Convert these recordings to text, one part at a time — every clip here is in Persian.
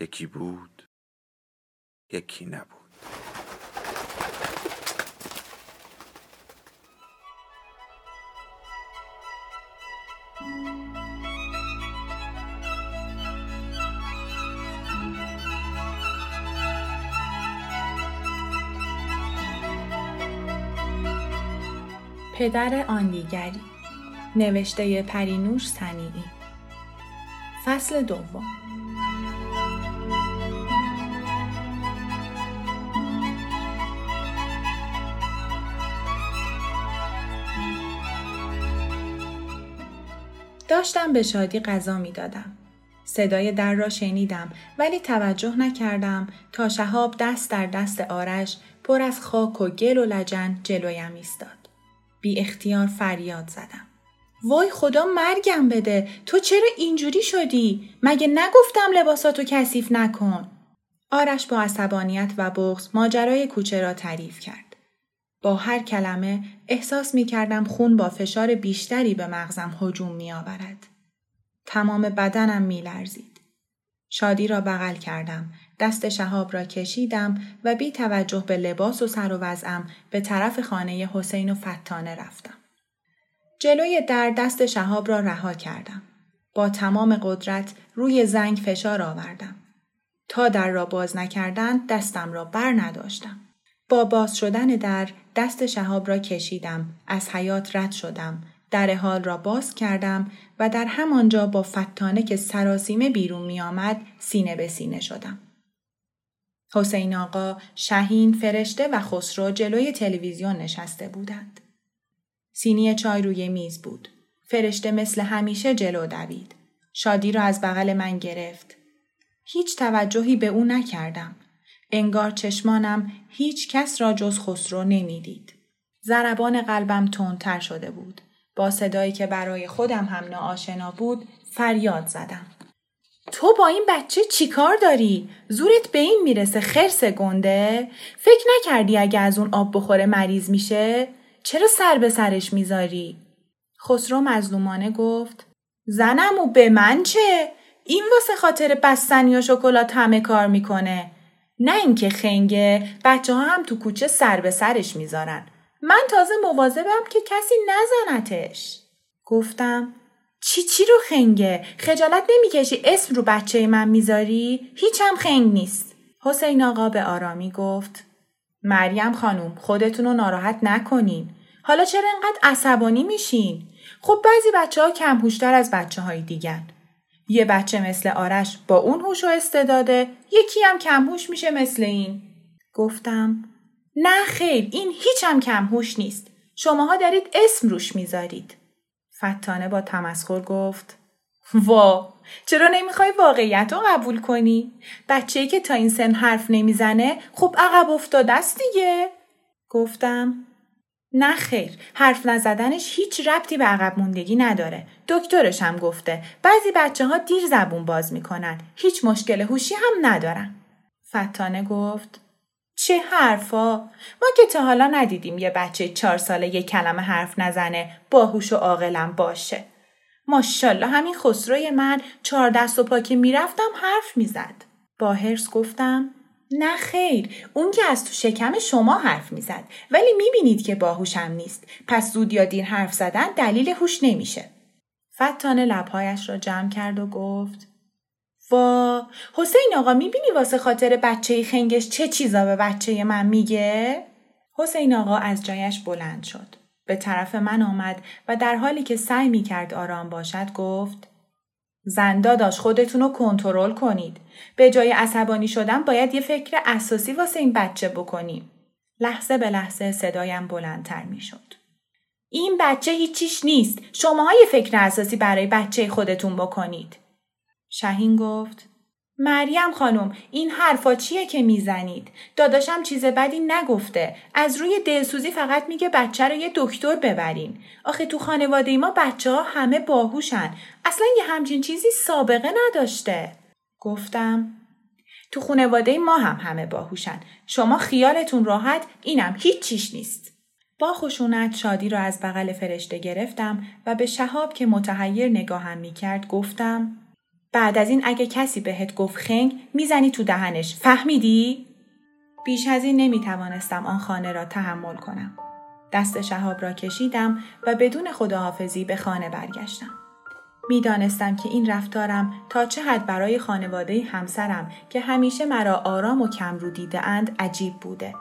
یکی بود، یکی نبود. پدر آن دیگری، نوشته پرینوش صنیعی، فصل 2. داشتم به شادی غذا می دادم. صدای در را شنیدم ولی توجه نکردم تا شهاب دست در دست آرش پر از خاک و گل و لجن جلویم ایستاد. بی اختیار فریاد زدم. وای خدا مرگم بده، تو چرا اینجوری شدی؟ مگه نگفتم لباساتو کثیف نکن؟ آرش با عصبانیت و بغض ماجرای کوچه را تعریف کرد. با هر کلمه احساس می کردم خون با فشار بیشتری به مغزم هجوم می آورد. تمام بدنم می لرزید. شادی را بغل کردم، دست شهاب را کشیدم و بی توجه به لباس و سر و وضعم به طرف خانه حسین و فتانه رفتم. جلوی در دست شهاب را رها کردم. با تمام قدرت روی زنگ فشار آوردم. تا در را باز نکردند دستم را بر نداشتم. با باز شدن در دست شهاب را کشیدم، از حیاط رد شدم، در حال را باز کردم و در همانجا با فتانه که سراسیمه بیرون می آمد سینه به سینه شدم. حسین آقا، شاهین، فرشته و خسرو جلوی تلویزیون نشسته بودند. سینی چای روی میز بود. فرشته مثل همیشه جلو دوید. شادی را از بغل من گرفت. هیچ توجهی به او نکردم. انگار چشمانم هیچ کس را جز خسرو نمیدید. ضربان قلبم تندتر شده بود. با صدایی که برای خودم هم ناآشنا بود فریاد زدم. تو با این بچه چی کار داری؟ زورت به این میرسه خرس گنده؟ فکر نکردی اگه از اون آب بخوره مریض میشه؟ چرا سر به سرش میذاری؟ خسرو مظلومانه گفت زنم و به من چه؟ این واسه خاطر بستنی و شکلات همه کار میکنه. نه اینکه خنگه، بچه ها هم تو کوچه سر به سرش میذارن. من تازه مواظبم که کسی نزنتش. گفتم چی رو خنگه؟ خجالت نمیکشی اسم رو بچه من میذاری؟ هیچم خنگ نیست. حسین آقا به آرامی گفت مریم خانوم خودتون رو ناراحت نکنین. حالا چرا اینقدر عصبانی میشین؟ خب بعضی بچه ها کم هوشتر از بچه های دیگر. یه بچه مثل آرش با اون هوش و استعداده، یکی هم کم هوش میشه مثل این. گفتم نه خیر، این هیچ هم کم هوش نیست. شماها دارید اسم روش میذارید. فتانه با تمسخر گفت وا، چرا نمیخوای واقعیت رو قبول کنی؟ بچه‌ای که تا این سن حرف نمیزنه خب عقب افتاده است دیگه. گفتم نه خیر، حرف نزدنش هیچ ربطی به عقب موندگی نداره. دکترش هم گفته بعضی بچه ها دیر زبون باز میکنن، هیچ مشکل هوشی هم ندارن. فتانه گفت چه حرفا؟ ما که تا حالا ندیدیم یه بچه 4 ساله یه کلمه حرف نزنه، باهوش و عاقلم باشه. ماشاءالله همین خسروی من 4 دست و پا که میرفتم حرف میزد. با حرص گفتم نه خیر، اون که از تو شکم شما حرف میزد، ولی میبینید که باهوش هم نیست. پس زود یا دیر حرف زدن دلیل هوش نمیشه. فتانه لبهایش را جمع کرد و گفت وا، حسین آقا میبینی واسه خاطر بچه خنگش چه چیزا به بچه من میگه؟ حسین آقا از جایش بلند شد، به طرف من آمد و در حالی که سعی میکرد آرام باشد گفت زنداداش خودتون رو کنترل کنید. به جای عصبانی شدن باید یه فکر اساسی واسه این بچه بکنیم. لحظه به لحظه صدایم بلندتر می شد. این بچه هیچیش نیست. شماها یه فکر اساسی برای بچه خودتون بکنید. شاهین گفت: مریم خانم، این حرفا چیه که میزنید؟ داداشم چیز بدی نگفته. از روی دلسوزی فقط میگه بچه رو یه دکتر ببرین. آخه تو خانواده ما بچه‌ها همه باهوشن. اصلا یه همچین چیزی سابقه نداشته. گفتم: تو خانواده ما هم همه باهوشن. شما خیالتون راحت، اینم هیچ چیش نیست. با خشونت شادی رو از بغل فرشته گرفتم و به شهاب که متحیر نگاهم میکرد گفتم: بعد از این اگه کسی بهت گفت خنگ، میزنی تو دهنش، فهمیدی؟ بیش از این نمیتوانستم آن خانه را تحمل کنم. دست شهاب را کشیدم و بدون خداحافظی به خانه برگشتم. میدانستم که این رفتارم تا چه حد برای خانواده همسرم که همیشه مرا آرام و کمرو دیده اند عجیب بوده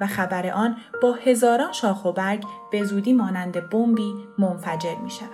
و خبر آن با هزاران شاخ و برگ به زودی مانند بمبی منفجر می شود.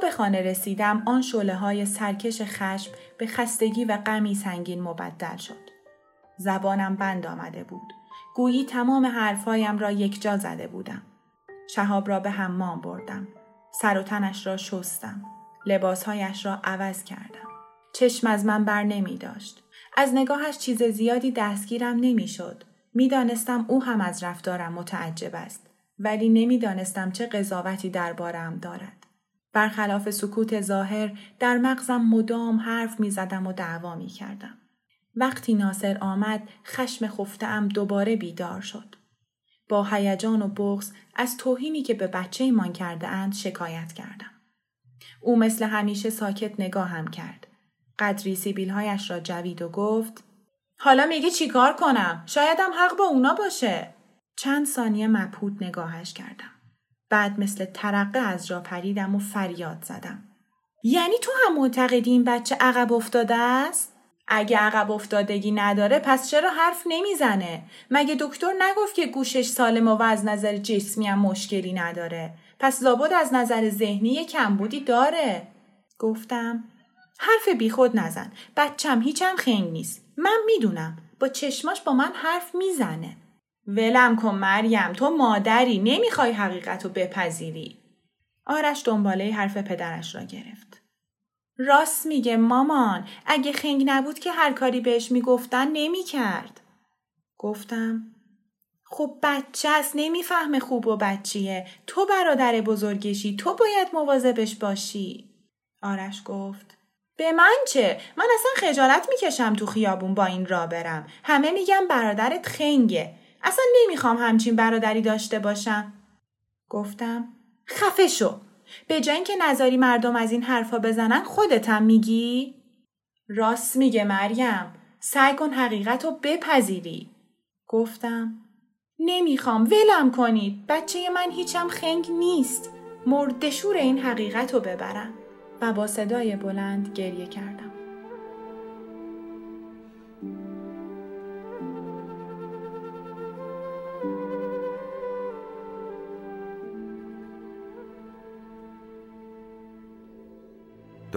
به خانه رسیدم آن شعله‌های سرکش خشم به خستگی و غمی سنگین مبدل شد. زبانم بند آمده بود. گویی تمام حرفایم را یک جا زده بودم. شهاب را به حمام بردم. سر و تنش را شستم. لباسهایش را عوض کردم. چشم از من بر نمی داشت. از نگاهش چیز زیادی دستگیرم نمی شد. می دانستم او هم از رفتارم متعجب است. ولی نمی دانستم چه قضاوتی درباره‌ام دارد. برخلاف سکوت ظاهر در مغزم مدام حرف می زدم و دعوا می کردم. وقتی ناصر آمد خشم خفته‌ام دوباره بیدار شد. با هیجان و بغض از توهینی که به بچه‌مان کرده اند شکایت کردم. او مثل همیشه ساکت نگاهم کرد. قدری سیبیل‌هایش را جوید و گفت: حالا میگی چیکار کنم؟ شایدم حق با اونا باشه. چند ثانیه مبهوت نگاهش کردم. بعد مثل ترقه از جا پریدم و فریاد زدم: یعنی تو هم معتقدی این بچه عقب افتاده است؟ اگه عقب افتادگی نداره پس چرا حرف نمیزنه؟ مگه دکتر نگفت که گوشش سالمه و از نظر جسمی هم مشکلی نداره؟ پس لابد از نظر ذهنی کمبودی داره. گفتم: حرف بیخود نزن. بچم هیچم خنگ نیست. من میدونم. با چشماش با من حرف میزنه. ولم کن مریم، تو مادری، نمیخوای حقیقت رو بپذیری. آرش دنباله حرف پدرش را گرفت. راست میگه مامان، اگه خنگ نبود که هر کاری بهش میگفتن نمیکرد. گفتم: خب بچه است، نمیفهمه خوب و بچیه، تو برادر بزرگشی، تو باید مواظبش باشی. آرش گفت: به من چه؟ من اصلا خجالت میکشم تو خیابون با این را برم. همه میگن برادرت خنگه. اصلا نمیخوام همچین برادری داشته باشم. گفتم: خفه شو. به جای اینکه نذاری مردم از این حرفا بزنن خودت هم میگی؟ راست میگه مریم، سعی کن حقیقت رو بپذیری. گفتم: نمیخوام، ولم کنید. بچه من هیچم خنگ نیست. مردشور این حقیقت رو ببرم. و با صدای بلند گریه کردم.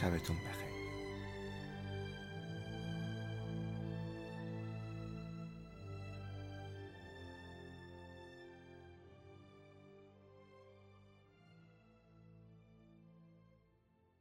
شبتون بخیر.